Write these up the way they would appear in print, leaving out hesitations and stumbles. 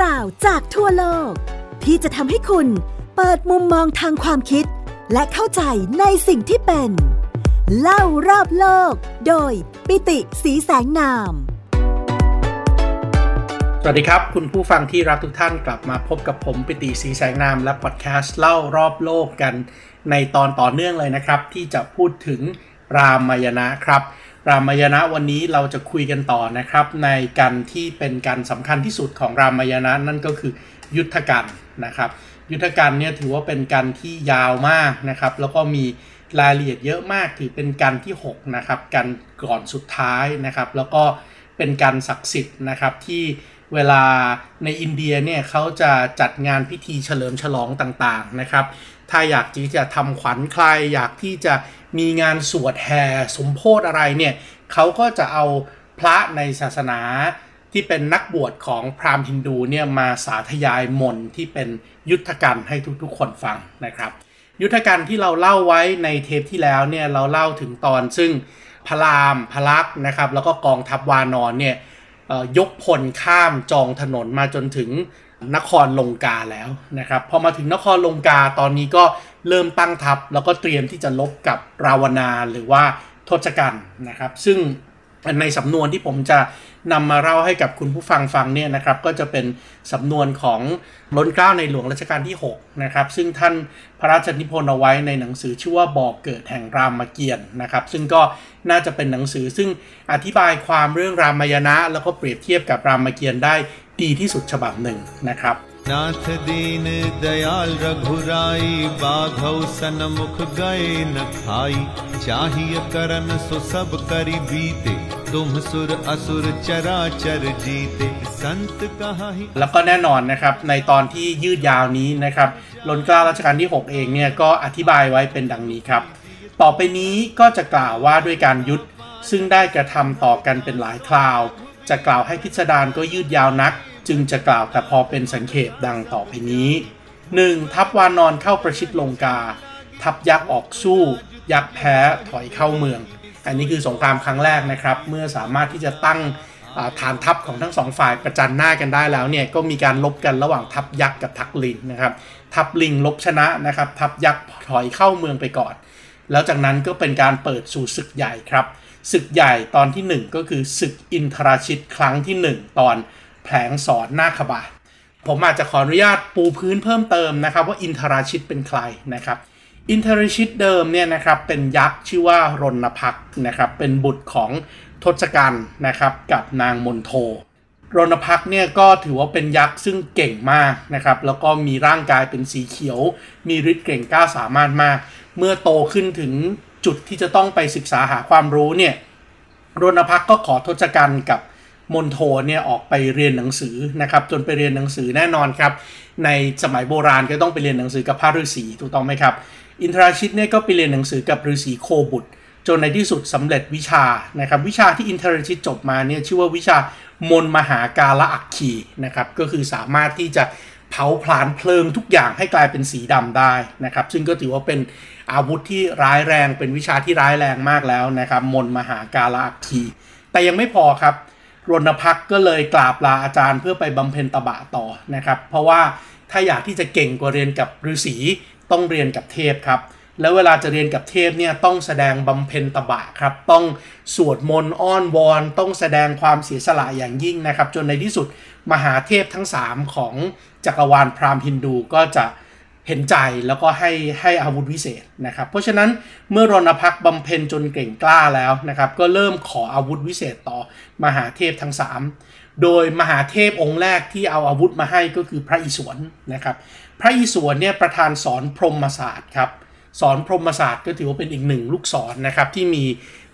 ราวจากทั่วโลกที่จะทำให้คุณเปิดมุมมองทางความคิดและเข้าใจในสิ่งที่เป็นเล่ารอบโลกโดยปิติสีแสงนามสวัสดีครับคุณผู้ฟังที่รักทุกท่านกลับมาพบกับผมปิติสีแสงนามและพอดแคสต์เล่ารอบโลกกันในตอนต่อเนื่องเลยนะครับที่จะพูดถึงรามายณะครับรามายณะวันนี้เราจะคุยกันต่อนะครับในกันที่เป็นกันสำคัญที่สุดของรามายณะนั่นก็คือยุทธกันนะครับยุทธกันเนี่ยถือว่าเป็นกันที่ยาวมากนะครับแล้วก็มีรายละเอียดเยอะมากถือเป็นกันที่6นะครับกันก่อนสุดท้ายนะครับแล้วก็เป็นกันศักดิ์สิทธิ์นะครับที่เวลาในอินเดียเนี่ยเขาจะจัดงานพิธีเฉลิมฉลองต่างๆนะครับถ้าอยากที่จะทำขวัญใครอยากที่จะมีงานสวดแห่สมโภชอะไรเนี่ยเขาก็จะเอาพระในศาสนาที่เป็นนักบวชของพราหมณ์ฮินดูเนี่ยมาสาธยายมนต์ที่เป็นยุทธกันให้ทุกๆคนฟังนะครับยุทธกันที่เราเล่าไว้ในเทปที่แล้วเนี่ยเราเล่าถึงตอนซึ่งพลามพลักษ์นะครับแล้วก็กองทัพวานรเนี่ยยกพลข้ามจองถนนมาจนถึงนครลงกาแล้วนะครับพอมาถึงนครลงกาตอนนี้ก็เริ่มตั้งทัพแล้วก็เตรียมที่จะลบกับราวณาหรือว่าทศกัณฐ์นะครับซึ่งในสำนวนที่ผมจะนำมาเล่าให้กับคุณผู้ฟังฟังเนี่ยนะครับก็จะเป็นสำนวนของล้นเกล้าในหลวงรัชกาลที่6นะครับซึ่งท่านพระราชนิพนธ์เอาไว้ในหนังสือชื่อว่าบ่อเกิดแห่งรามเกียรตินะครับซึ่งก็น่าจะเป็นหนังสือซึ่งอธิบายความเรื่องรามายณะแล้วก็เปรียบเทียบกับรามเกียรติได้ดีที่สุดฉบับหนึ่งนะครับनाथ दीन दयाल रघुराई बाघव सन मुख गए न खाई चाहिए करन सो सब करि बीते तुम सुर असुर चराचर जीते संत कहाहिแล้วก็แน่นอนนะครับในตอนที่ยืดยาวนี้นะครับล้นเกล้ารัชกาลที่6เองเนี่ยก็อธิบายไว้เป็นดังนี้ครับต่อไปนี้ก็จะกล่าวว่าด้วยการยุทธซึ่งได้กระทำต่อกันเป็นหลายคราวจะกล่าวให้พิสดารก็ยืดยาวนักจึงจะกล่าวแต่พอเป็นสังเขปดังต่อไปนี้ 1. ทัพวานรเข้าประชิดลงกาทัพยักษ์ออกสู้ยักษ์แพ้ถอยเข้าเมืองอันนี้คือสงครามครั้งแรกนะครับเมื่อสามารถที่จะตั้งฐานทัพของทั้งสองฝ่ายประจันหน้ากันได้แล้วเนี่ยก็มีการลบกันระหว่างทัพยักษ์กับทัพลิงนะครับทัพลิงลบชนะนะครับทัพยักษ์ถอยเข้าเมืองไปก่อนแล้วจากนั้นก็เป็นการเปิดสู่ศึกใหญ่ครับศึกใหญ่ตอนที่1ก็คือศึกอินทราชิตครั้งที่1ตอนแผลงสอนนาคบาทผมอาจจะขออนุญาตปูพื้นเพิ่มเติมนะครับว่าอินทราชิตเป็นใครนะครับอินทราชิตเดิมเนี่ยนะครับเป็นยักษ์ชื่อว่ารณภักษ์นะครับเป็นบุตรของทศกัณฐ์นะครับกับนางมณโฑรณภักษ์เนี่ยก็ถือว่าเป็นยักษ์ซึ่งเก่งมากนะครับแล้วก็มีร่างกายเป็นสีเขียวมีฤทธิ์เก่งกล้าสามารถมากเมื่อโตขึ้นถึงจุดที่จะต้องไปศึกษาหาความรู้เนี่ยรณภักษ์ก็ขอทศกัณฐ์กับมณโฑเนี่ยออกไปเรียนหนังสือนะครับจนไปเรียนหนังสือแน่นอนครับในสมัยโบราณก็ต้องไปเรียนหนังสือกับพระฤาษีถูกต้องไหมครับอินทราชิตเนี่ยก็ไปเรียนหนังสือกับฤาษีโคบุตรจนในที่สุดสำเร็จวิชานะครับวิชาที่อินทราชิตจบมาเนี่ยชื่อว่าวิชามนต์มหากาละอัคคีนะครับก็คือสามารถที่จะเผาผลาญเพลิงทุกอย่างให้กลายเป็นสีดำได้นะครับซึ่งก็ถือว่าเป็นอาวุธที่ร้ายแรงเป็นวิชาที่ร้ายแรงมากแล้วนะครับมนต์มหากาละอัคคีแต่ยังไม่พอครับรณภักษ์ก็เลยกราบลาอาจารย์เพื่อไปบำเพ็ญตบะต่อนะครับเพราะว่าถ้าอยากที่จะเก่งกว่าเรียนกับฤาษีต้องเรียนกับเทพครับแล้วเวลาจะเรียนกับเทพเนี่ยต้องแสดงบำเพ็ญตบะครับต้องสวดมนต์อ้อนวอนต้องแสดงความเสียสละอย่างยิ่งนะครับจนในที่สุดมหาเทพทั้ง3ของจักรวาลพราหมณ์ฮินดูก็จะเห็นใจแล้วก็ให้อาวุธวิเศษนะครับเพราะฉะนั้นเมื่อรณภักษ์บำเพ็ญจนเก่งกล้าแล้วนะครับก็เริ่มขออาวุธวิเศษต่อมหาเทพทั้ง3โดยมหาเทพองค์แรกที่เอาอาวุธมาให้ก็คือพระอิศวรนะครับพระอิศวรเนี่ยประทานสอนพรหมศาสตร์ครับสอนพรหมศาสตร์ก็ถือว่าเป็นอีกหนึ่งลูกศรนะครับที่มี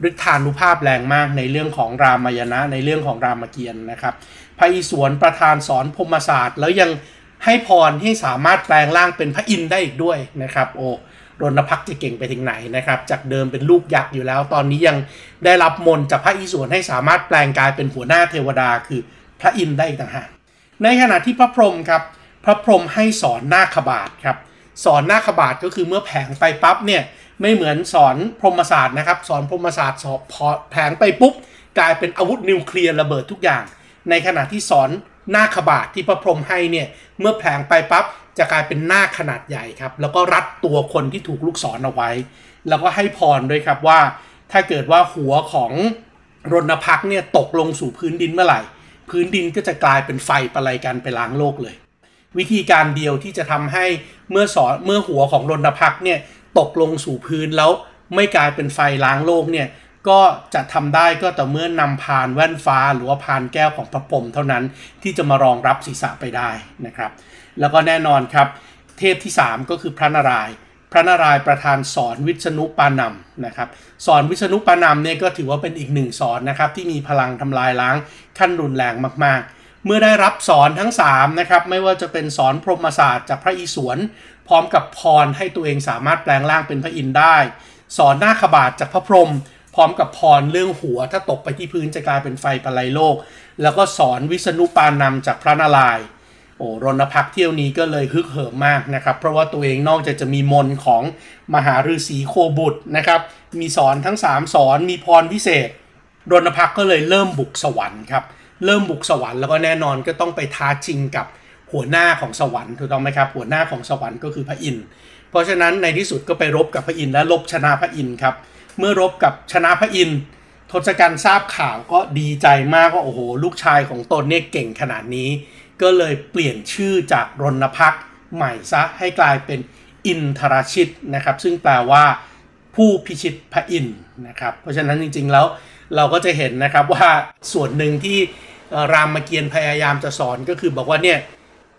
ฤทธานุภาพแรงมากในเรื่องของรามายณะในเรื่องของรามเกียรตินะครับพระอิศวรประทานสอนพรหมศาสตร์แล้วยังให้พรที่สามารถแปลงร่างเป็นพระอินทร์ได้อีกด้วยนะครับโอ้รณภักษ์จะเก่งไปถึงไหนนะครับจากเดิมเป็นลูกยักษ์อยู่แล้วตอนนี้ยังได้รับมนต์จากพระอิศวรให้สามารถแปลงกายเป็นหัวหน้าเทวดาคือพระอินทร์ได้อีกต่างหากในขณะที่พระพรหมครับพระพรหมให้สอนนาคบาทครับสอนนาคบาทก็คือเมื่อแผลงไปปั๊บเนี่ยไม่เหมือนสอนพรหมศาสตร์นะครับสอนพรหมศาสตร์สอบแผลงไปปุ๊บกลายเป็นอาวุธนิวเคลียร์ระเบิดทุกอย่างในขณะที่สอน นาคขบาทที่พระพรหมให้เนี่ยเมื่อแผลงไปปั๊บจะกลายเป็นนาคขนาดใหญ่ครับแล้วก็รัดตัวคนที่ถูกลูกศรเอาไว้แล้วก็ให้พรด้วยครับว่าถ้าเกิดว่าหัวของรณพักษ์เนี่ยตกลงสู่พื้นดินเมื่อไหร่พื้นดินก็จะกลายเป็นไฟประไลกันไปล้างโลกเลยวิธีการเดียวที่จะทำให้เมื่อหัวของรณพักษ์เนี่ยตกลงสู่พื้นแล้วไม่กลายเป็นไฟล้างโลกเนี่ยก็จะทำได้ก็ต่อเมื่อนำพานแว่นฟ้าหรือว่าพานแก้วของพระพรหมเท่านั้นที่จะมารองรับศีรษะไปได้นะครับแล้วก็แน่นอนครับเทพที่3ก็คือพระนารายณ์ประธานสอนวิษณุปานำนะครับสอนวิษณุปานำเนี่ยก็ถือว่าเป็นอีกหนึ่งสอนนะครับที่มีพลังทำลายล้างขั้นรุนแรงมากๆเมื่อได้รับสอนทั้ง3นะครับไม่ว่าจะเป็นสอนพรหมศาสตร์จากพระอิศวรพร้อมกับพรให้ตัวเองสามารถแปลงร่างเป็นพระอินทร์ได้สอนนาคบาทจากพระพรหมพร้อมกับพรเรื่องหัวถ้าตกไปที่พื้นจะกลายเป็นไฟประไลโลกแล้วก็สอนวิษณุปานำจากพระนารายณ์รณพักษ์เที่ยวนี้ก็เลยฮึกเหิมมากนะครับเพราะว่าตัวเองนอกจากจะมีมนต์ของมหาฤาษีโคบุตรนะครับมีสอนทั้ง3สอนมีพรพิเศษรณพักษ์ก็เลยเริ่มบุกสวรรค์ครับเริ่มบุกสวรรค์แล้วก็แน่นอนก็ต้องไปท้าชิงกับหัวหน้าของสวรรค์ถูกต้องไหมครับหัวหน้าของสวรรค์ก็คือพระอินทร์เพราะฉะนั้นในที่สุดก็ไปรบกับพระอินทร์และรบชนะพระอินทร์ครับเมื่อรบกับชนะพระอินทร์ทศกัณฐ์ทราบข่าวก็ดีใจมากว่าโอ้โหลูกชายของตนเนี่ยเก่งขนาดนี้ก็เลยเปลี่ยนชื่อจากรณพักษ์ใหม่ซะให้กลายเป็นอินทรชิตนะครับซึ่งแปลว่าผู้พิชิตพระอินทร์นะครับเพราะฉะนั้นจริงๆแล้วเราก็จะเห็นนะครับว่าส่วนหนึ่งที่รามเกียรติ์พยายามจะสอนก็คือบอกว่าเนี่ย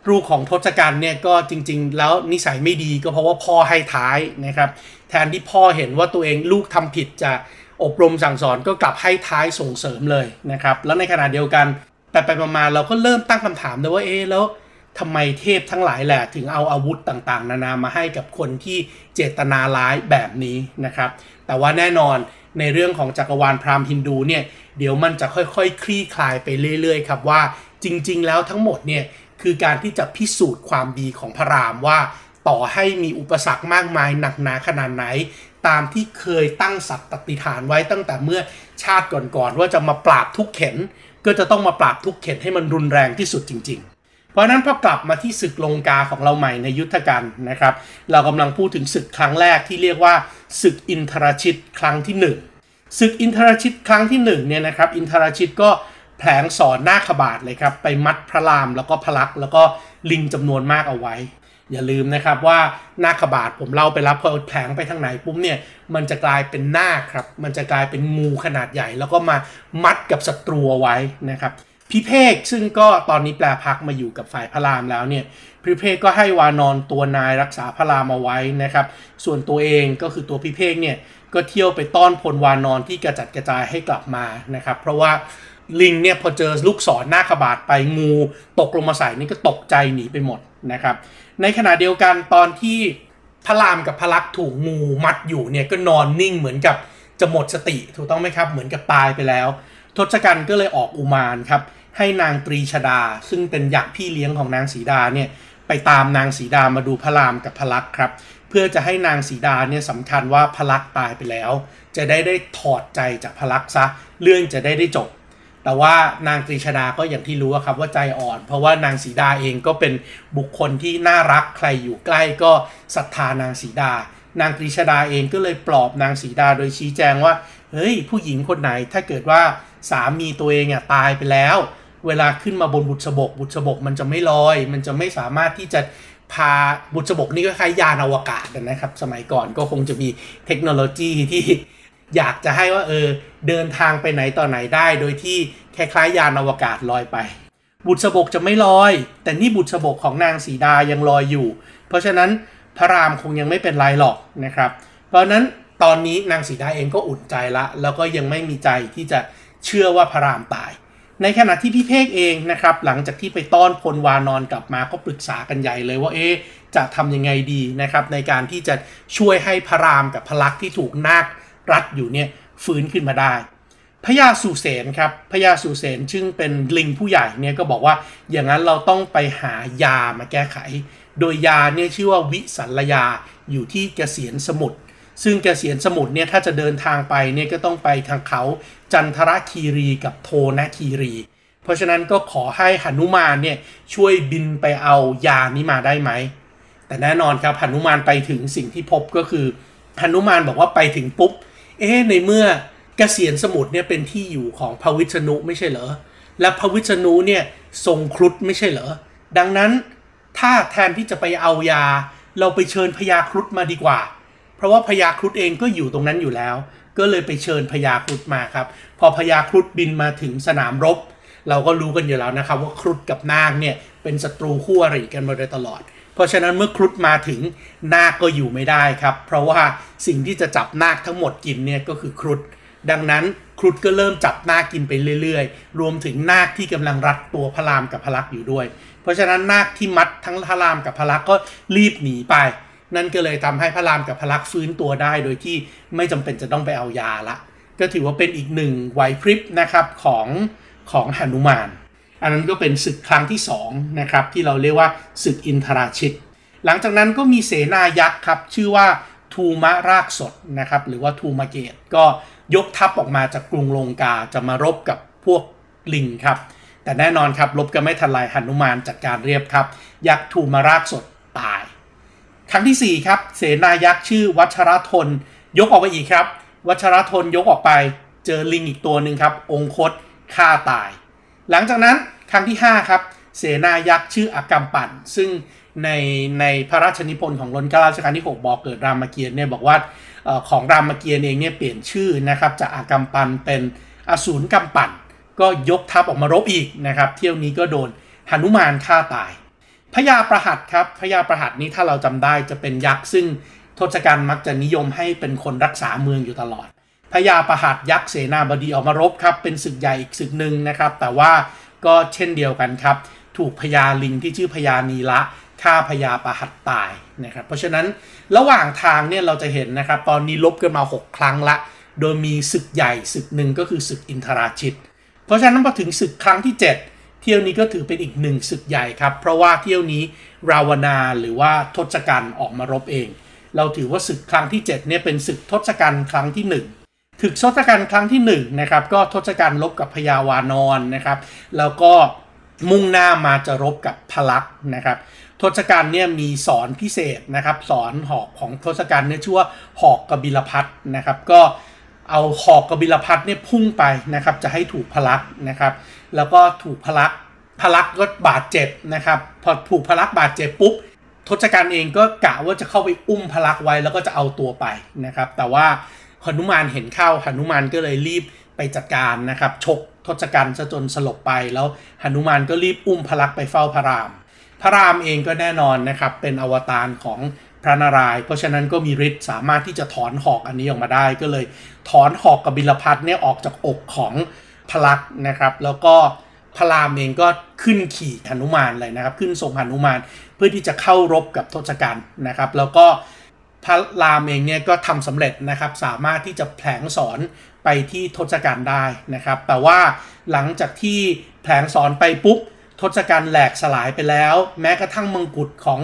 ลูกของทศกัณฐ์เนี่ยก็จริงๆแล้วนิสัยไม่ดีก็เพราะว่าพ่อให้ท้ายนะครับแทนที่พ่อเห็นว่าตัวเองลูกทำผิดจะอบรมสั่งสอนก็กลับให้ท้ายส่งเสริมเลยนะครับแล้วในขณะเดียวกันไปมาเราก็เริ่มตั้งคำถามเลยว่าแล้วทำไมเทพทั้งหลายแหละถึงเอาอาวุธต่างๆนานามาให้กับคนที่เจตนาร้ายแบบนี้นะครับแต่ว่าแน่นอนในเรื่องของจักรวาลพราหมณ์ฮินดูเนี่ยเดี๋ยวมันจะค่อยๆคลี่คลายไปเรื่อยๆครับว่าจริงๆแล้วทั้งหมดเนี่ยคือการที่จะพิสูจน์ความดีของพระรามว่าต่อให้มีอุปสรรคมากมายหนักหนาขนาดไหนตามที่เคยตั้งสัตย์ปฏิฐานไว้ตั้งแต่เมื่อชาติก่อนๆว่าจะมาปราบทุกข์เข็ญก็จะต้องมาปราบทุกข์เข็ญให้มันรุนแรงที่สุดจริงๆเพราะนั้นพอกลับมาที่ศึกลงกาของเราใหม่ในยุทธกันนะครับเรากำลังพูดถึงศึกครั้งแรกที่เรียกว่าศึกอินทรชิตครั้งที่1ศึกอินทรชิตครั้งที่1เนี่ยนะครับอินทรชิตก็แผลงสอนนาคบาทเลยครับไปมัดพระรามแล้วก็พระลักษมณ์แล้วก็ลิงจำนวนมากเอาไว้อย่าลืมนะครับว่านาคบาทผมเล่าไปแล้วพอแผลงไปทางไหนปุ๊บเนี่ยมันจะกลายเป็นนาคครับมันจะกลายเป็นงูขนาดใหญ่แล้วก็มามัดกับศัตรูไว้นะครับพิเภกซึ่งก็ตอนนี้แปลพักมาอยู่กับฝ่ายพระรามแล้วเนี่ยพิเภกก็ให้วานอนตัวนายรักษาพระรามเอาไว้นะครับส่วนตัวเองก็คือตัวพิเภกเนี่ยก็เที่ยวไปต้อนพลวานอนที่กระจัดกระจายให้กลับมานะครับเพราะว่าลิงเนี่ยพอเจอลูกศรนาคบาทไปงูตกลงมาใส่นี่ก็ตกใจหนีไปหมดนะครับในขณะเดียวกันตอนที่พระรามกับพระลักษมณ์ถูกงูมัดอยู่เนี่ยก็นอนนิ่งเหมือนกับจะหมดสติถูกต้องไหมครับเหมือนกับตายไปแล้วทศกัณฐ์ก็เลยออกอุมานครับให้นางตรีชดาซึ่งเป็นยักษ์พี่เลี้ยงของนางสีดาเนี่ยไปตามนางสีดามาดูพระรามกับพระลักษมณ์ครับเพื่อจะให้นางสีดาเนี่ยสำคัญว่าพระลักษมณ์ตายไปแล้วจะได้ถอดใจจากพระลักษมณ์ซะเรื่องจะได้จบแต่ว่านางตรีชดาก็อย่างที่รู้ครับว่าใจอ่อนเพราะว่านางสีดาเองก็เป็นบุคคลที่น่ารักใครอยู่ใกล้ก็ศรัทธานางสีดานางตรีชดาเองก็เลยปลอบนางสีดาโดยชี้แจงว่าเฮ้ยผู้หญิงคนไหนถ้าเกิดว่าสามีตัวเองอ่ะตายไปแล้วเวลาขึ้นมาบนบุษบกมันจะไม่ลอยมันจะไม่สามารถที่จะพาบุษบกนี่ก็คล้ายยานอวกาศนะครับสมัยก่อนก็คงจะมีเทคโนโลยีที่อยากจะให้ว่าเดินทางไปไหนต่อไหนได้โดยที่คล้ายๆยานอวกาศลอยไปบุษบกจะไม่ลอยแต่นี่บุษบกของนางสีดายังลอยอยู่เพราะฉะนั้นพระรามคงยังไม่เป็นไรหรอกนะครับเพราะนั้นตอนนี้นางสีดาเองก็อุ่นใจละแล้วก็ยังไม่มีใจที่จะเชื่อว่าพระรามตายในขณะที่พิเภกเองนะครับหลังจากที่ไปต้อนพลวานอนกลับมาก็ปรึกษากันใหญ่เลยว่าจะทำยังไงดีนะครับในการที่จะช่วยให้พระรามกับพระลักษมณ์ที่ถูกนาครัดอยู่เนี่ยฟื้นขึ้นมาได้พญาสุเสนครับพญาสุเสนซึ่งเป็นลิงผู้ใหญ่เนี่ยก็บอกว่าอย่างนั้นเราต้องไปหายามาแก้ไขโดยยาเนี่ยชื่อว่าวิสัลยาอยู่ที่เกษียรสมุทรซึ่งเกษียรสมุทรเนี่ยถ้าจะเดินทางไปเนี่ยก็ต้องไปทางเขาจันทรคีรีกับโทนคีรี เพราะฉะนั้นก็ขอให้หนุมานเนี่ยช่วยบินไปเอายานี้มาได้ไหมแต่แน่นอนครับหนุมานไปถึงสิ่งที่พบก็คือหนุมานบอกว่าไปถึงปุ๊บในเมื่อเกษียณสมุทรเนี่ยเป็นที่อยู่ของพระวิษณุไม่ใช่เหรอและพระวิษณุเนี่ยทรงครุฑไม่ใช่เหรอดังนั้นถ้าแทนที่จะไปเอายาเราไปเชิญพญาครุฑมาดีกว่าเพราะว่าพญาครุฑเองก็อยู่ตรงนั้นอยู่แล้วก็เลยไปเชิญพญาครุฑมาครับพอพญาครุฑบินมาถึงสนามรบเราก็รู้กันอยู่แล้วนะครับว่าครุฑกับนาคเนี่ยเป็นศัตรูคู่อริกันมาโดยตลอดเพราะฉะนั้นเมื่อครุฑมาถึงนาคก็อยู่ไม่ได้ครับเพราะว่าสิ่งที่จะจับนาคทั้งหมดกินเนี่ยก็คือครุฑดังนั้นครุฑก็เริ่มจับนาคกินไปเรื่อยๆรวมถึงนาคที่กำลังรัดตัวพระรามกับพระลักษมณ์อยู่ด้วยเพราะฉะนั้นนาคที่มัดทั้งพระรามกับพระลักษมณ์ก็รีบหนีไปนั่นก็เลยทำให้พระรามกับพระลักษมณ์ฟื้นตัวได้โดยที่ไม่จำเป็นจะต้องไปเอายาละก็ถือว่าเป็นอีกหนึ่งไหวพริบนะครับของหนุมานอันนั้นก็เป็นศึกครั้งที่2นะครับที่เราเรียกว่าศึกอินทราชิตหลังจากนั้นก็มีเสนายักษ์ครับชื่อว่าทูมะรากสดนะครับหรือว่าทูมะเกตก็ยกทัพออกมาจากกรุงลงกาจะมารบกับพวกลิงครับแต่แน่นอนครับรบกันไม่ทันไรหนุมานจัดการเรียบครับยักษ์ทูมะรากสดตายครั้งที่4ครับเสนายักษ์ชื่อวัชรทนยกออกไปอีกครับวัชรทนยกออกไปเจอลิงอีกตัวหนึ่งครับองคตฆ่าตายหลังจากนั้นครั้งที่5ครับเสนายักษ์ชื่ออกัมปันซึ่งในพระราชนิพนธ์ของรัชกาลที่6บอกเกิดรามเกียรติเนี่ยบอกว่าของรามเกียรติเองเนี่ยเปลี่ยนชื่อนะครับจากอกัมปันเป็นอสูรกัมปันก็ยกทัพออกมารบอีกนะครับเที่ยวนี้ก็โดนหนุมานฆ่าตายพญาประหัตครับพญาประหัตนี้ถ้าเราจำได้จะเป็นยักษ์ซึ่งทศกัณฐ์มักจะนิยมให้เป็นคนรักษาเมืองอยู่ตลอดพญาประหัตยักษ์เสนาบดีออกมารบครับเป็นศึกใหญ่อีกศึกหนึ่งนะครับแต่ว่าก็เช่นเดียวกันครับถูกพญาลิงที่ชื่อพญานีละฆ่าพญาประหัตตายนะครับเพราะฉะนั้นระหว่างทางเนี่ยเราจะเห็นนะครับตอนนี้ลบกันมา6ครั้งละโดยมีศึกใหญ่ศึกหนึ่งก็คือศึกอินทราชิตเพราะฉะนั้นพอถึงศึกครั้งที่7เที่ยวนี้ก็ถือเป็นอีกหนึ่งศึกใหญ่ครับเพราะว่าเที่ยวนี้ราวนาหรือว่าทศกัณฐ์ออกมารบเองเราถือว่าศึกครั้งที่7เนี่ยเป็นศึกทศกัณฐ์ครั้งที่1ถึกทศกัณฐ์ครั้งที่1นะครับก็ทศกัณฐ์ลบกับพญาวานรนะครับแล้วก็มุ่งหน้ามาจะรบกับพระลักษมณ์นะครับทศกัณฐ์เนี่ยมีสอนพิเศษนะครับสอนหอกของทศกัณฐ์เนี่ยชื่อว่าหอกกบิลพัสนะครับก็เอาหอกกบิลพัสเนี่ยพุ่งไปนะครับจะให้ถูกพระลักษมณ์นะครับแล้วก็ถูกพระลักษมณ์ก็บาดเจ็บนะครับพอถูกพระลักษมณ์บาดเจ็บปุ๊บทศกัณฐ์เองก็กะว่าจะเข้าไปอุ้มพระลักษมณ์ไว้แล้วก็จะเอาตัวไปนะครับแต่ว่าหนุมานเห็นเข้าหนุมานก็เลยรีบไปจัดการนะครับชกทศกัณฐ์จนสลบไปแล้วหนุมานก็รีบอุ้มพระลักษมณ์ไปเฝ้าพระรามเองก็แน่นอนนะครับเป็นอวตารของพระนารายณ์เพราะฉะนั้นก็มีฤทธิ์สามารถที่จะถอนหอกอันนี้ออกมาได้ก็เลยถอนหอกกบิลพัสเนี่ยออกจากอกของพระลักษมณ์นะครับแล้วก็พระรามเองก็ขึ้นขี่หนุมานเลยนะครับขึ้นทรงหนุมานเพื่อที่จะเข้ารบกับทศกัณฐ์นะครับแล้วก็พระรามเองเนี่ยก็ทำสำเร็จนะครับสามารถที่จะแผลงสอนไปที่ทศกัณฐ์ได้นะครับแต่ว่าหลังจากที่แผลงสอนไปปุ๊บทศกัณฐ์แหลกสลายไปแล้วแม้กระทั่งมงกุฎของ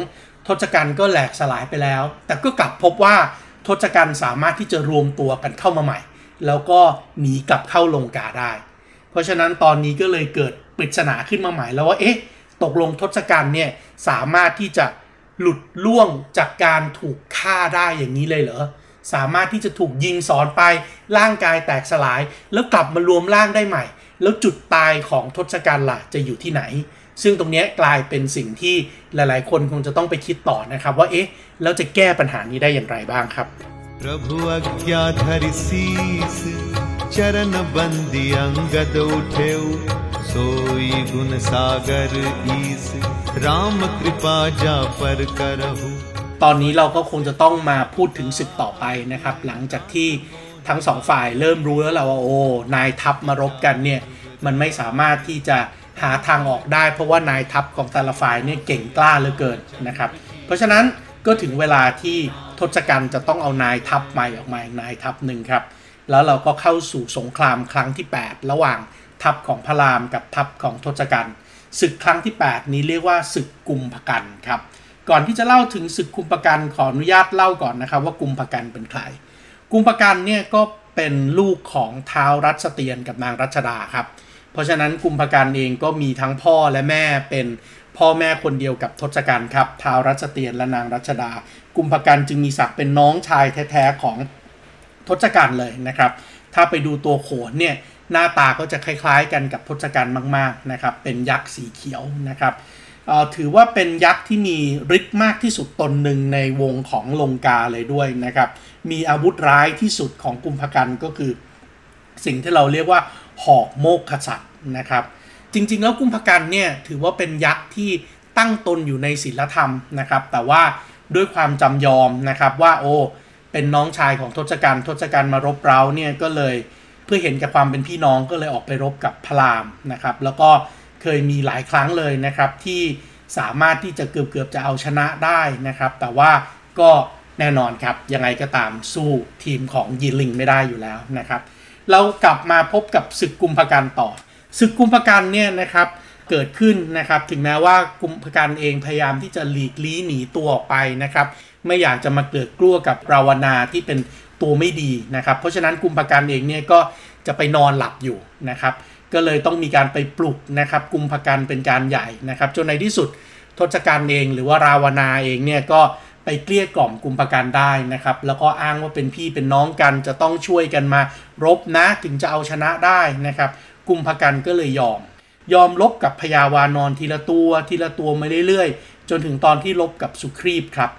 ทศกัณฐ์ก็แหลกสลายไปแล้วแต่ก็กลับพบว่าทศกัณฐ์สามารถที่จะรวมตัวกันเข้ามาใหม่แล้วก็หนีกลับเข้าลงกาได้เพราะฉะนั้นตอนนี้ก็เลยเกิดปริศนาขึ้นมาใหม่แล้วว่าเอ๊ะตกลงทศกัณฐ์เนี่ยสามารถที่จะหลุดล่วงจากการถูกฆ่าได้อย่างนี้เลยเหรอสามารถที่จะถูกยิงสอนไปร่างกายแตกสลายแล้วกลับมารวมร่างได้ใหม่แล้วจุดตายของทศกัณฐ์ล่ะจะอยู่ที่ไหนซึ่งตรงนี้กลายเป็นสิ่งที่หลายๆคนคงจะต้องไปคิดต่อนะครับว่าเอ๊ะแล้วจะแก้ปัญหานี้ได้อย่างไรบ้างครับตอนนี้เราก็คงจะต้องมาพูดถึงศึกต่อไปนะครับหลังจากที่ทั้งสองฝ่ายเริ่มรู้แล้วว่าโอ้นายทัพมารบกันเนี่ยมันไม่สามารถที่จะหาทางออกได้เพราะว่านายทัพของแต่ละฝ่ายเนี่ยเก่งกล้าเหลือเกินนะครับเพราะฉะนั้นก็ถึงเวลาที่ทศกัณฐ์จะต้องเอานายทัพใหม่ออกมานายทัพหนึ่งครับแล้วเราก็เข้าสู่สงครามครั้งที่8ระหว่างทัพของพระรามกับทัพของทศกัณฐ์ศึกครั้งที่8นี้เรียกว่าศึกกุมภกันครับก่อนที่จะเล่าถึงศึกกุมภกันขออนุญาตเล่าก่อนนะครับว่ากุมภกันเป็นใครกุมภกันเนี่ยก็เป็นลูกของท้าวรัชเตียนกับนางรัชดาครับ เพราะฉะนั้นกุมภกันเองก็มีทั้งพ่อและแม่เป็นพ่อแม่คนเดียวกับทศกัณฐ์ครับท้าวรัชเตียนและนางรัชดากุมภกันจึงมีศักดิ์เป็นน้องชายแท้ๆของทศกัณฐ์เลยนะครับถ้าไปดูตัวโขนเนี่ยหน้าตาก็จะคล้ายๆกันกับทศกัณฐ์มากๆนะครับเป็นยักษ์สีเขียวนะครับถือว่าเป็นยักษ์ที่มีฤทธิ์มากที่สุดตนหนึ่งในวงของลงกาเลยด้วยนะครับมีอาวุธร้ายที่สุดของกุมภกันก็คือสิ่งที่เราเรียกว่าหอกโมฆศัตรนะครับจริงๆแล้วกุมภกันเนี่ยถือว่าเป็นยักษ์ที่ตั้งตนอยู่ในศีลธรรมนะครับแต่ว่าด้วยความจำยอมนะครับว่าโอ้เป็นน้องชายของทศกัณฐ์ทศกัณฐ์มารบเร้าเนี่ยก็เลยเพื่อเห็นแก่ความเป็นพี่น้องก็เลยออกไปรบกับพราหมณ์นะครับแล้วก็เคยมีหลายครั้งเลยนะครับที่สามารถที่จะเกือบจะเอาชนะได้นะครับแต่ว่าก็แน่นอนครับยังไงก็ตามสู้ทีมของยีลิงไม่ได้อยู่แล้วนะครับเรากลับมาพบกับศึกกุมภกันต่อศึกกุมภกันเนี่ยนะครับเกิดขึ้นนะครับถึงแม้ว่ากุมภกันเองพยายามที่จะหลีกลี้หนีตัวออกไปนะครับไม่อยากจะมาเกลือกลัวกับราวนาที่เป็นตัวไม่ดีนะครับเพราะฉะนั้นกุมภกันเองเนี่ยก็จะไปนอนหลับอยู่นะครับก็เลยต้องมีการไปปลุกนะครับกุมภกันเป็นการใหญ่นะครับจนในที่สุดทศกัณฐ์เองหรือว่าราวนาเองเนี่ยก็ไปเกลี้ยกล่อมกุมภกันได้นะครับแล้วก็อ้างว่าเป็นพี่เป็นน้องกันจะต้องช่วยกันมารบนะถึงจะเอาชนะได้นะครับกุมภกันก็เลยยอมลบกับพญาวานรทีละตัวมาเรื่อยๆจนถึงตอนที่ลบกับสุครีพครับ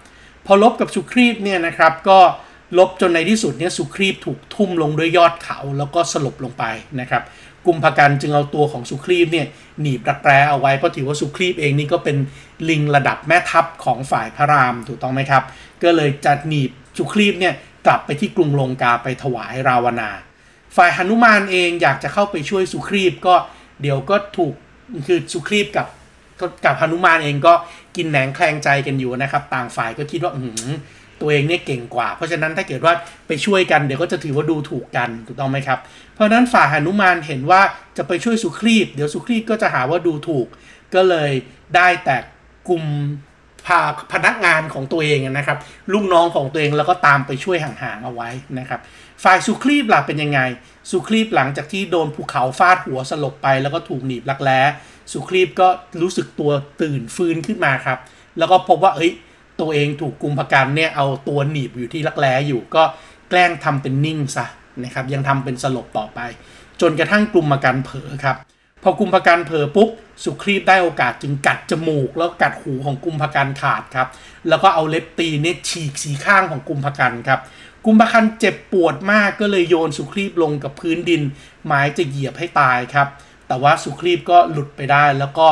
พอลบกับสุครีพเนี่ยนะครับก็ลบจนในที่สุดเนี่ยสุครีพถูกทุ่มลงด้วยยอดเขาแล้วก็สลบลงไปนะครับกุมภกันจึงเอาตัวของสุครีพเนี่ยหนีบรักแร้เอาไว้เพราะถือว่าสุครีพเองนี่ก็เป็นลิงระดับแม่ทัพของฝ่ายพระรามถูกต้องไหมครับก็เลยจัดหนีบสุครีพเนี่ยกลับไปที่กรุงลงกาไปถวายราวนาฝ่ายหนุมานเองอยากจะเข้าไปช่วยสุครีพก็เดี๋ยวก็ถูกคือสุครีพกับหนุมานเองก็กินแหนงแคลงใจกันอยู่นะครับต่างฝ่ายก็คิดว่าตัวเองเนี่ยเก่งกว่าเพราะฉะนั้นถ้าเกิดว่าไปช่วยกันเดี๋ยวก็จะถือว่าดูถูกกันถูกต้องไหมครับเพราะฉะนั้นฝ่ายหนุมานเห็นว่าจะไปช่วยสุครีพเดี๋ยวสุครีพก็จะหาว่าดูถูกก็เลยได้แต่กลุ่มพนักงานของตัวเองนะครับลูกน้องของตัวเองแล้วก็ตามไปช่วยห่างๆเอาไว้นะครับฝ่ายสุครีพล่ะเป็นยังไงสุครีพหลังจากที่โดนภูเขาฟาดหัวสลบไปแล้วก็ถูกหนีบรักแร้สุครีพก็รู้สึกตัวตื่นฟื้นขึ้นมาครับแล้วก็พบว่าตัวเองถูกกุมภกันเนี่ยเอาตัวหนีบอยู่ที่รักแร้อยู่ก็แกล้งทำเป็นนิ่งซะนะครับยังทำเป็นสลบต่อไปจนกระทั่งกุมภกันเผลอครับพอกุมภกันเผลอปุ๊บสุครีพได้โอกาสจึงกัดจมูกแล้วกัดหูของกุมภกันขาดครับแล้วก็เอาเล็บตีเนี่ยฉีกสีข้างของกุมภกันครับกุมภกันเจ็บปวดมากก็เลยโยนสุครีพลงกับพื้นดินหมายจะเหยียบให้ตายครับแต่ว่าสุครีพก็หลุดไปได้แล้วก็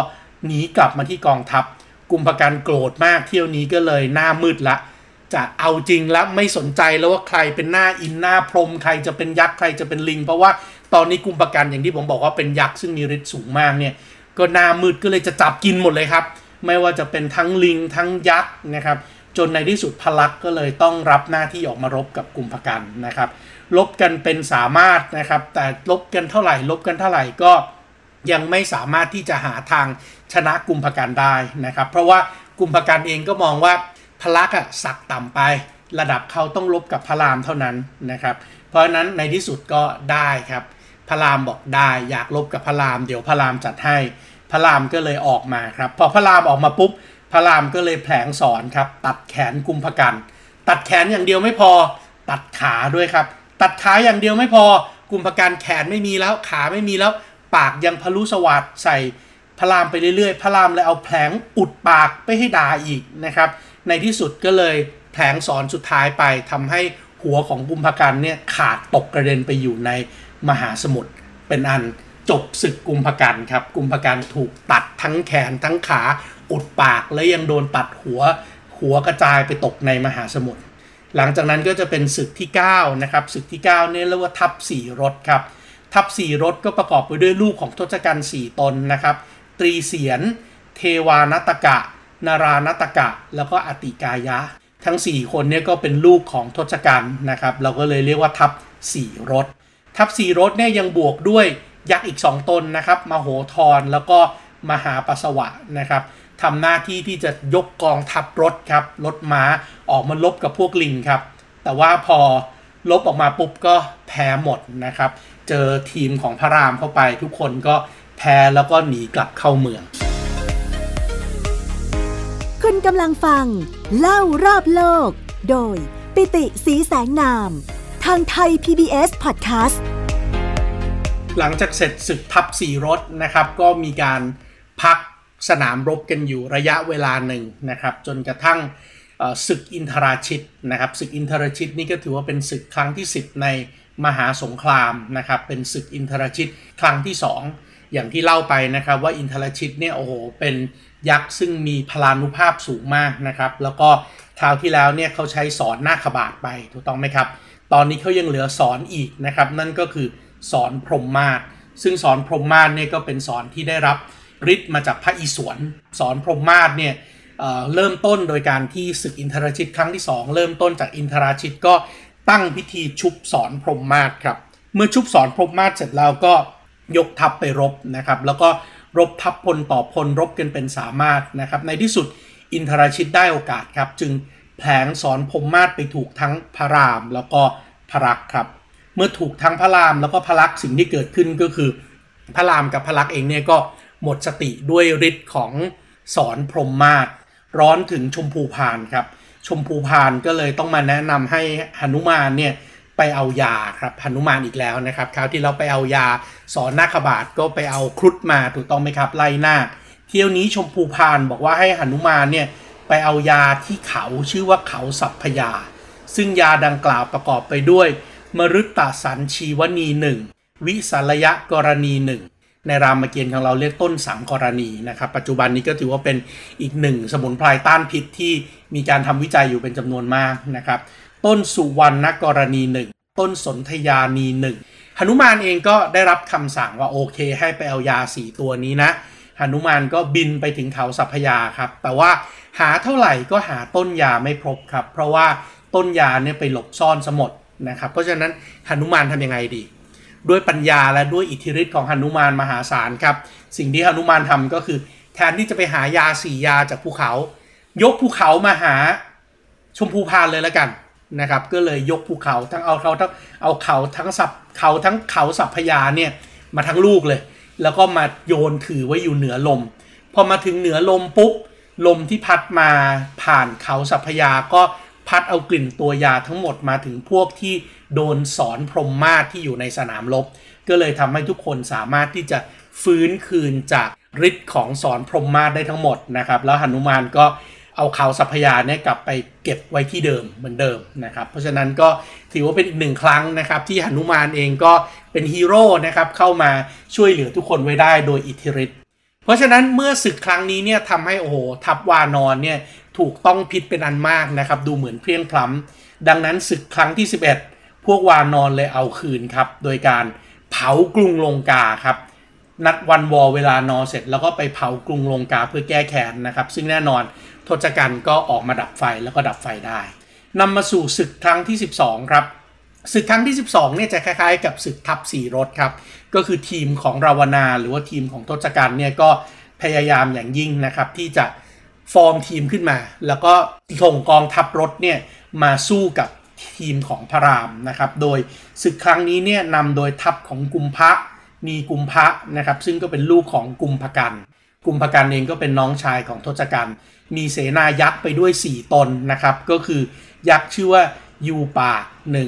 หนีกลับมาที่กองทัพกุมภกันโกรธมากเที่ยวนี้ก็เลยหน้ามืดละจะเอาจริงแล้วไม่สนใจแล้วว่าใครเป็นหน้าอินหน้าพรหมใครจะเป็นยักษ์ใครจะเป็นลิงเพราะว่าตอนนี้กุมภกันอย่างที่ผมบอกว่าเป็นยักษ์ซึ่งมีฤทธิ์สูงมากเนี่ยก็หน้ามืดก็เลยจะจับกินหมดเลยครับไม่ว่าจะเป็นทั้งลิงทั้งยักษ์นะครับจนในที่สุดพลักษ์ก็เลยต้องรับหน้าที่ออกมารบกับกุมภกันนะครับลบกันเป็นสามารถนะครับแต่ลบกันเท่าไหร่ก็ยังไม่สามารถที่จะหาทางชนะกุมภกันได้นะครับเพราะว่ากุมภกันเองก็มองว่าพลักษ์สักต่ำไประดับเขาต้องลบกับพระรามเท่านั้นนะครับเพราะฉะนั้นในที่สุดก็ได้ครับพระรามบอกได้อยากลบกับพระรามเดี๋ยวพระรามจัดให้พระรามก็เลยออกมาครับพอพระรามออกมาปุ๊บพระรามก็เลยแผลงสอนครับตัดแขนกุมภกันตัดแขนอย่างเดียวไม่พอตัดขาด้วยครับตัดขาอย่างเดียวไม่พอกุมภกันแขนไม่มีแล้วขาไม่มีแล้วปากยังพลุสวัสดใส่พระรามไปเรื่อยๆพระรามเลยเอาแผลงอุดปากไปให้ด่าอีกนะครับในที่สุดก็เลยแผลงสอนสุดท้ายไปทำให้หัวของกุมภกันเนี่ยขาดตกกระเด็นไปอยู่ในมหาสมุทรเป็นอันจบศึกกุมภกันครับกุมภกันถูกตัดทั้งแขนทั้งขาอุดปากและยังโดนตัดหัวกระจายไปตกในมหาสมุทรหลังจากนั้นก็จะเป็นศึกที่9นะครับศึกที่9เนี่ยเรียกว่าทัพ4รถครับทัพ4รถก็ประกอบไปด้วยลูกของทศกัณฐ์4ตนนะครับตรีเสียนเทวานตกะนารานัตกะแล้วก็อติกายะทั้ง4คนเนี่ยก็เป็นลูกของทศกัณฐ์นะครับเราก็เลยเรียกว่าทัพ4รถทัพ4รถเนี่ยยังบวกด้วยยักษ์อีก2ตนนะครับมโหธรแล้วก็มหาปสวะนะครับทำหน้าที่ที่จะยกกองทัพรถครับรถม้าออกมาลบกับพวกลิงครับแต่ว่าพอลบออกมาปุ๊บก็แพ้หมดนะครับเจอทีมของพระรามเข้าไปทุกคนก็ แพ้แล้วก็หนีกลับเข้าเมืองคุณกำลังฟังเล่ารอบโลกโดยปิติสีแสงนามทางไทย PBS Podcast หลังจากเสร็จศึกทัพสี่รสนะครับก็มีการพักสนามรบกันอยู่ระยะเวลาหนึ่งนะครับจนกระทั่งศึกอินทราชิตนะครับศึกอินทราชิตนี่ก็ถือว่าเป็นศึกครั้งที่10ในมหาสงครามนะครับเป็นศึกอินทราชิตครั้งที่2อย่างที่เล่าไปนะครับว่าอินทราชิตเนี่ยโอ้โหเป็นยักษ์ซึ่งมีพลานุภาพสูงมากนะครับแล้วก็คราวที่แล้วเนี่ยเขาใช้ศรนาคบาทไปถูกต้องไหมครับตอนนี้เขายังเหลือศรอีกนะครับนั่นก็คือศรพรหมาศซึ่งศรพรหมาศเนี่ยก็เป็นศรที่ได้รับฤทธิ์มาจากพระอิศวรศรพรหมาศเนี่ยเริ่มต้นโดยการที่ศึกอินทราชิตครั้งที่2เริ่มต้นจากอินทราชิตก็ตั้งพิธีชุบศรพรหมาศครับเมื่อชุบศรพรหมาศเสร็จแล้วก็ยกทัพไปรบนะครับแล้วก็รบทัพพลต่อพลรบกันเป็นสามารถนะครับในที่สุดอินทราชิตได้โอกาสครับจึงแผลงศรพรหมาศไปถูกทั้งพระรามแล้วก็พระลักษมณ์ครับเมื่อถูกทั้งพระรามแล้วก็พระลักษมณ์สิ่งที่เกิดขึ้นก็คือพระรามกับพระลักษมณ์เองเนี่ยก็หมดสติด้วยฤทธิ์ของศรพรหมาศร้อนถึงชมพูพานครับชมพูพานก็เลยต้องมาแนะนำให้หนุมานเนี่ยไปเอายาครับหนุมานอีกแล้วนะครับคราวที่เราไปเอายาศรนาคบาทก็ไปเอาครุฑมาถูกต้องไหมครับไล่นาคเที่ยวนี้ชมพูพานบอกว่าให้หนุมานเนี่ยไปเอายาที่เขาชื่อว่าเขาสัพพยาซึ่งยาดังกล่าวประกอบไปด้วยมฤตสัญชีวนี1วิสารยกรณี1ในรามเกียรติของเราเรียกต้นสังกรณีนะครับปัจจุบันนี้ก็ถือว่าเป็นอีกหนึ่งสมุนไพรต้านพิษที่มีการทำวิจัยอยู่เป็นจำนวนมากนะครับต้นสุวรรณกรณี1ต้นสนธยานี1หนุมานเองก็ได้รับคำสั่งว่าโอเคให้ไปเอายา4ตัวนี้นะหนุมานก็บินไปถึงเขาสัพพยาครับแต่ว่าหาเท่าไหร่ก็หาต้นยาไม่พบครับเพราะว่าต้นยาเนี่ยไปหลบซ่อนซะหมดนะครับเพราะฉะนั้นหนุมานทำยังไงดีด้วยปัญญาและด้วยอิทธิฤทธิ์ของหนุมานมหาศาลครับสิ่งที่หนุมานทำก็คือแทนที่จะไปหายา4ยาจากภูเขายกภูเขามาหาชมพูพานเลยละกันนะครับก็เลยยกภูเขาทั้งเอาเขาทั้งเขาสัพพยาเนี่ยมาทั้งลูกเลยแล้วก็มาโยนถือไว้อยู่เหนือลมพอมาถึงเหนือลมปุ๊บลมที่พัดมาผ่านเขาสัพพยาก็พัดเอากลิ่นตัวยาทั้งหมดมาถึงพวกที่โดนศรพรหมาศที่อยู่ในสนามรบก็เลยทำให้ทุกคนสามารถที่จะฟื้นคืนจากฤทธิ์ของศรพรหมาศได้ทั้งหมดนะครับแล้วหนุมานก็เอาเขาสัพพยาเนี่ยกลับไปเก็บไว้ที่เดิมเหมือนเดิมนะครับเพราะฉะนั้นก็ถือว่าเป็นอีกหนึ่งครั้งนะครับที่หนุมานเองก็เป็นฮีโร่นะครับเข้ามาช่วยเหลือทุกคนไว้ได้โดยอิทธิฤทธิ์เพราะฉะนั้นเมื่อศึกครั้งนี้เนี่ยทำให้โอ้โหทัพวานรเนี่ยถูกต้องพิษเป็นอันมากนะครับดูเหมือนเพลียงพล้ำดังนั้นศึกครั้งที่11พวกวานรเลยเอาคืนครับโดยการเผากรุงลงกาครับนัดวันวอเวลานอเสร็จแล้วก็ไปเผากรุงลงกาเพื่อแก้แค้นนะครับซึ่งแน่นอนทศกัณฐ์ก็ออกมาดับไฟแล้วก็ดับไฟได้นำมาสู่ศึกครั้งที่12ครับศึกครั้งที่12เนี่ยจะคล้ายๆกับศึกทัพสี่รสครับก็คือทีมของราวนาหรือว่าทีมของทศกัณฐ์เนี่ยก็พยายามอย่างยิ่งนะครับที่จะฟอร์มทีมขึ้นมาแล้วก็ส่งกองทัพรถเนี่ยมาสู้กับทีมของพระรามนะครับโดยศึกครั้งนี้เนี่ยนำโดยทัพของกุมภะนีกุมภะนะครับซึ่งก็เป็นลูกของกุมภกันกุมภกันเองก็เป็นน้องชายของทศกัณฐ์มีเสนายักษ์ไปด้วย4ตนนะครับก็คือยักษ์ชื่อว่ายูปา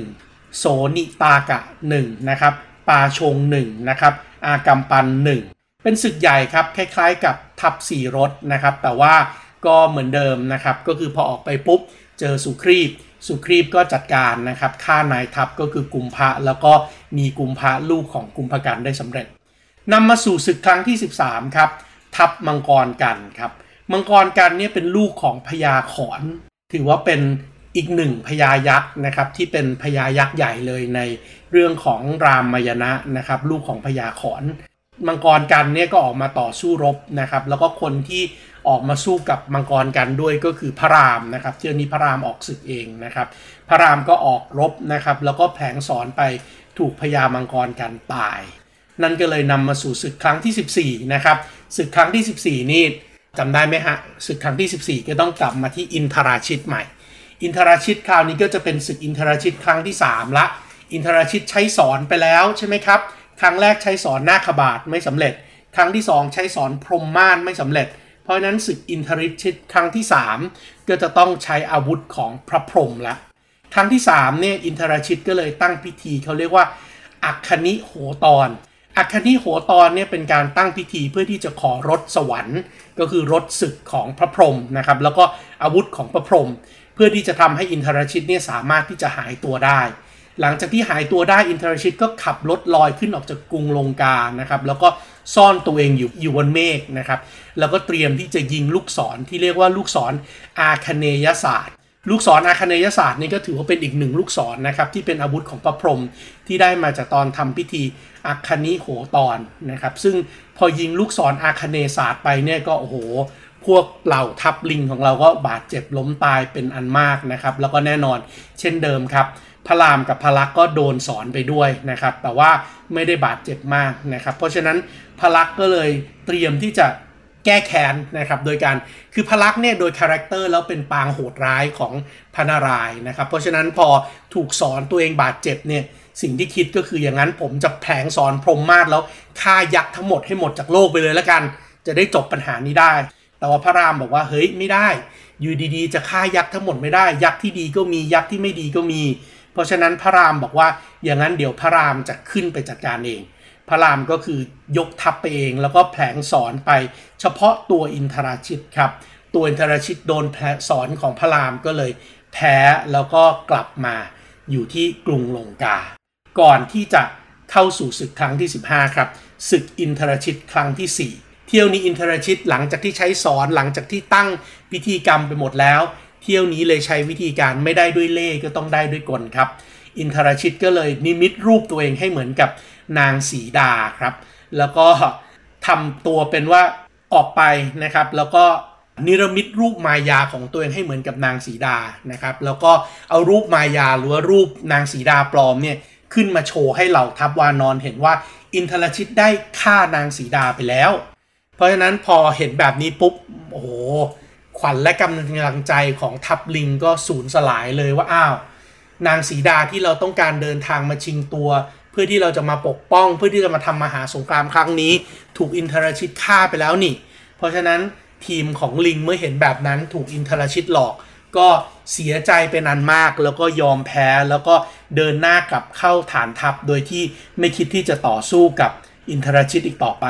1โสนิตากะ1นะครับปาชง1นะครับอากัมปัน1เป็นศึกใหญ่ครับคล้ายๆกับทัพสี่รสนะครับแต่ว่าก็เหมือนเดิมนะครับก็คือพอออกไปปุ๊บเจอสุครีบก็จัดการนะครับฆ่านายทัพก็คือกุมภะแล้วก็มีกุมภะลูกของกุมภกันได้สำเร็จนำมาสู่ศึกครั้งที่13ครับทัพมังกรกันครับมังกรกันเนี่ยเป็นลูกของพญาขอนถือว่าเป็นอีกหนึ่งพญายักษ์นะครับที่เป็นพญายักษ์ใหญ่เลยในเรื่องของรามายณะนะครับลูกของพญาขอนมังกรกันเนี่ยก็ออกมาต่อสู้รบนะครับแล้วก็คนที่ออกมาสู้กับมังกรกันด้วยก็คือพระรามนะครับเที่ยวนี้พระรามออกศึกเองนะครับพระรามก็ออกรบนะครับแล้วก็แผลงศรไปถูกพญามังกรกันตายนั่นก็เลยนำมาสู่ศึกครั้งที่14นะครับศึกครั้งที่14นี่จำได้ไหมฮะศึกครั้งที่14ก็ต้องกลับมาที่อินทราชิตใหม่อินทราชิตคราวนี้ก็จะเป็นศึกอินทราชิตครั้งที่3ละอินทราชิตใช้ศรไปแล้วใช่ไหมครับครั้งแรกใช้ศรนาคบาทไม่สำเร็จ ครั้งที่2ใช้สอนพรหมม่านไม่สำเร็จเพราะนั้นศึกอินทริชิตครั้งที่3ก็จะต้องใช้อาวุธของพระพรหมละครั้งที่3เนี่ยอินทรชิตก็เลยตั้งพิธีเขาเรียกว่าอัคคณิโหตรอัคคณิโหตรเนี่ยเป็นการตั้งพิธีเพื่อที่จะขอรถสวรรค์ก็คือรถศึกของพระพรหมนะครับแล้วก็อาวุธของพระพรหมเพื่อที่จะทำให้อินทรชิตเนี่ยสามารถที่จะหายตัวได้หลังจากที่หายตัวได้อินทรชิตก็ขับรถลอยขึ้นออกจากกรุงลงกานะครับแล้วก็ซ่อนตัวเองอยู่บนเมฆนะครับแล้วก็เตรียมที่จะยิงลูกศรที่เรียกว่าลูกศรอาคเนยศาสตร์ลูกศรอาคเนยศาสตร์นี่ก็ถือว่าเป็นอีกหนึ่งลูกศรนะครับที่เป็นอาวุธของพระพรหมที่ได้มาจากตอนทำพิธีอัคคณิโหตรนะครับซึ่งพอยิงลูกศรอาคเนยศาสตร์ไปเนี่ยก็โอ้โหพวกเหล่าทัพลิงของเราก็บาดเจ็บล้มตายเป็นอันมากนะครับแล้วก็แน่นอนเช่นเดิมครับพระรามกับพระลักษ์ก็โดนสอนไปด้วยนะครับแต่ว่าไม่ได้บาดเจ็บมากนะครับเพราะฉะนั้นพระลักษ์ก็เลยเตรียมที่จะแก้แค้นนะครับโดยการคือพระลักษ์เนี่ยโดยคาแรคเตอร์แล้วเป็นปางโหดร้ายของพระนารายณ์นะครับเพราะฉะนั้นพอถูกสอนตัวเองบาดเจ็บเนี่ยสิ่งที่คิดก็คืออย่างนั้นผมจะแผลงสอนพรหมมาศแล้วฆ่ายักษ์ทั้งหมดให้หมดจากโลกไปเลยละกันจะได้จบปัญหานี้ได้แต่ว่าพระรามบอกว่าเฮ้ยไม่ได้อยู่ดีๆจะฆ่ายักษ์ทั้งหมดไม่ได้ยักษ์ที่ดีก็มียักษ์ที่ไม่ดีก็มีเพราะฉะนั้นพระรามบอกว่าอย่างนั้นเดี๋ยวพระรามจะขึ้นไปจัดการเองพระรามก็คือยกทัพไปเองแล้วก็แผลงสอนไปเฉพาะตัวอินทราชิตครับตัวอินทราชิตโดนแผลงสอนของพระรามก็เลยแพ้แล้วก็กลับมาอยู่ที่กรุงลงกาก่อนที่จะเข้าสู่ศึกครั้งที่15ครับศึกอินทราชิตครั้งที่4เที่ยวนี้อินทราชิตหลังจากที่ใช้สอนหลังจากที่ตั้งพิธีกรรมไปหมดแล้วเที่ยวนี้เลยใช้วิธีการไม่ได้ด้วยเล่ห์ก็ต้องได้ด้วยกลครับอินทรชิตก็เลยนิมิตรูปตัวเองให้เหมือนกับนางสีดาครับแล้วก็ทำตัวเป็นว่าออกไปนะครับแล้วก็นิรมิตรูปมายาของตัวเองให้เหมือนกับนางสีดานะครับแล้วก็เอารูปมายาหรือว่ารูปนางสีดาปลอมเนี่ยขึ้นมาโชว์ให้เหล่าทัพวานรเห็นว่าอินทรชิตได้ฆ่านางสีดาไปแล้วเพราะฉะนั้นพอเห็นแบบนี้ปุ๊บโอ้โหขวัญและกำลังใจของทัพลิงก็สูญสลายเลยว่าอ้าวนางสีดาที่เราต้องการเดินทางมาชิงตัวเพื่อที่เราจะมาปกป้องเพื่อที่จะมาทำมหาสงครามครั้งนี้ถูกอินทรชิตฆ่าไปแล้วนี่เพราะฉะนั้นทีมของลิงเมื่อเห็นแบบนั้นถูกอินทรชิตหลอกก็เสียใจเป็นอันมากแล้วก็ยอมแพ้แล้วก็เดินหน้ากลับเข้าฐานทัพโดยที่ไม่คิดที่จะต่อสู้กับอินทรชิตอีกต่อไป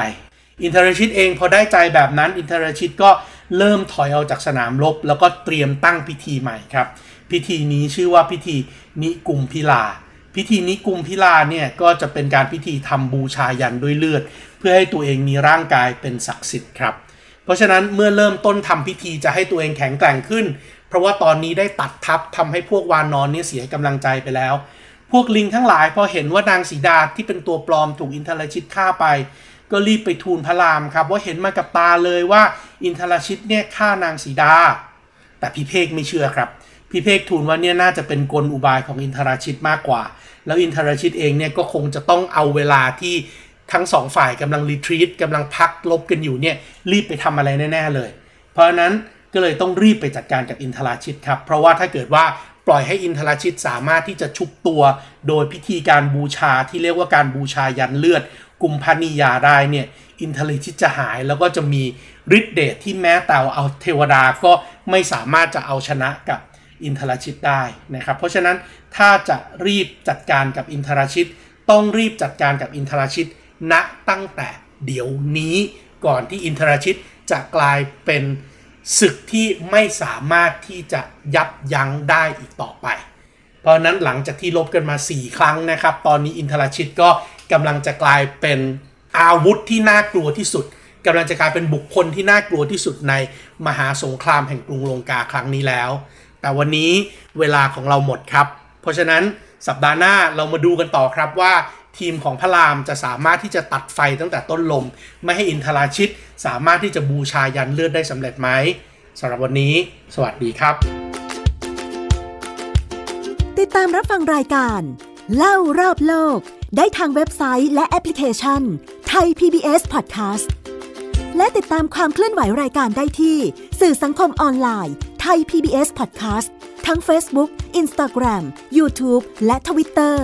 อินทรชิตเองพอได้ใจแบบนั้นอินทรชิตก็เริ่มถอยออกจากสนามรบแล้วก็เตรียมตั้งพิธีใหม่ครับพิธีนี้ชื่อว่าพิธีนิกุมพิลาพิธีนิกุมพิลาเนี่ยก็จะเป็นการพิธีทำบูชายันด้วยเลือดเพื่อให้ตัวเองมีร่างกายเป็นศักดิ์สิทธิ์ครับเพราะฉะนั้นเมื่อเริ่มต้นทำพิธีจะให้ตัวเองแข็งแกร่งขึ้นเพราะว่าตอนนี้ได้ตัดทัพทำให้พวกวานรเนี่ยเสียกำลังใจไปแล้วพวกลิงทั้งหลายพอเห็นว่านางสีดาที่เป็นตัวปลอมถูกอินทรชิตฆ่าไปก็รีบไปทูลพระรามครับว่าเห็นมากับตาเลยว่าอินทรชิตเนี่ยฆ่านางสีดาแต่พิเภกไม่เชื่อครับพิเภกทูลว่าเนี่ยน่าจะเป็นกลอุบายของอินทรชิตมากกว่าแล้วอินทรชิตเองเนี่ยก็คงจะต้องเอาเวลาที่ทั้งสองฝ่ายกำลังรีทรีตกำลังพักลบกันอยู่เนี่ยรีบไปทำอะไรแน่ๆเลยเพราะนั้นก็เลยต้องรีบไปจัดการกับอินทรชิตครับเพราะว่าถ้าเกิดว่าปล่อยให้อินทรชิตสามารถที่จะชุบตัวโดยพิธีการบูชาที่เรียกว่าการบูชายันเลือดกุมภานิยาได้เนี่ยอินทรชิตจะหายแล้วก็จะมีฤทธิ์เดชที่แม้แต่เอาเทวดาก็ไม่สามารถจะเอาชนะกับอินทรชิตได้นะครับเพราะฉะนั้นถ้าจะรีบจัดการกับอินทรชิตต้องรีบจัดการกับอินทรชิตณตั้งแต่เดี๋ยวนี้ก่อนที่อินทรชิตจะกลายเป็นศึกที่ไม่สามารถที่จะยับยั้งได้อีกต่อไปเพราะนั้นหลังจากที่ลบกันมา4ครั้งนะครับตอนนี้อินทรชิตก็กำลังจะกลายเป็นอาวุธที่น่ากลัวที่สุดกำลังจะกลายเป็นบุคคลที่น่ากลัวที่สุดในมหาสงครามแห่งกรุงลงกาครั้งนี้แล้วแต่วันนี้เวลาของเราหมดครับเพราะฉะนั้นสัปดาห์หน้าเรามาดูกันต่อครับว่าทีมของพระรามจะสามารถที่จะตัดไฟตั้งแต่ต้นลมไม่ให้อินทรชิตสามารถที่จะบูชายันเลือดได้สำเร็จไหมสำหรับวันนี้สวัสดีครับติดตามรับฟังรายการเล่ารอบโลกได้ทางเว็บไซต์และแอปพลิเคชันไทย PBS Podcast และติดตามความเคลื่อนไหวรายการได้ที่สื่อสังคมออนไลน์ไทย PBS Podcast ทั้ง Facebook, Instagram, YouTube และ Twitter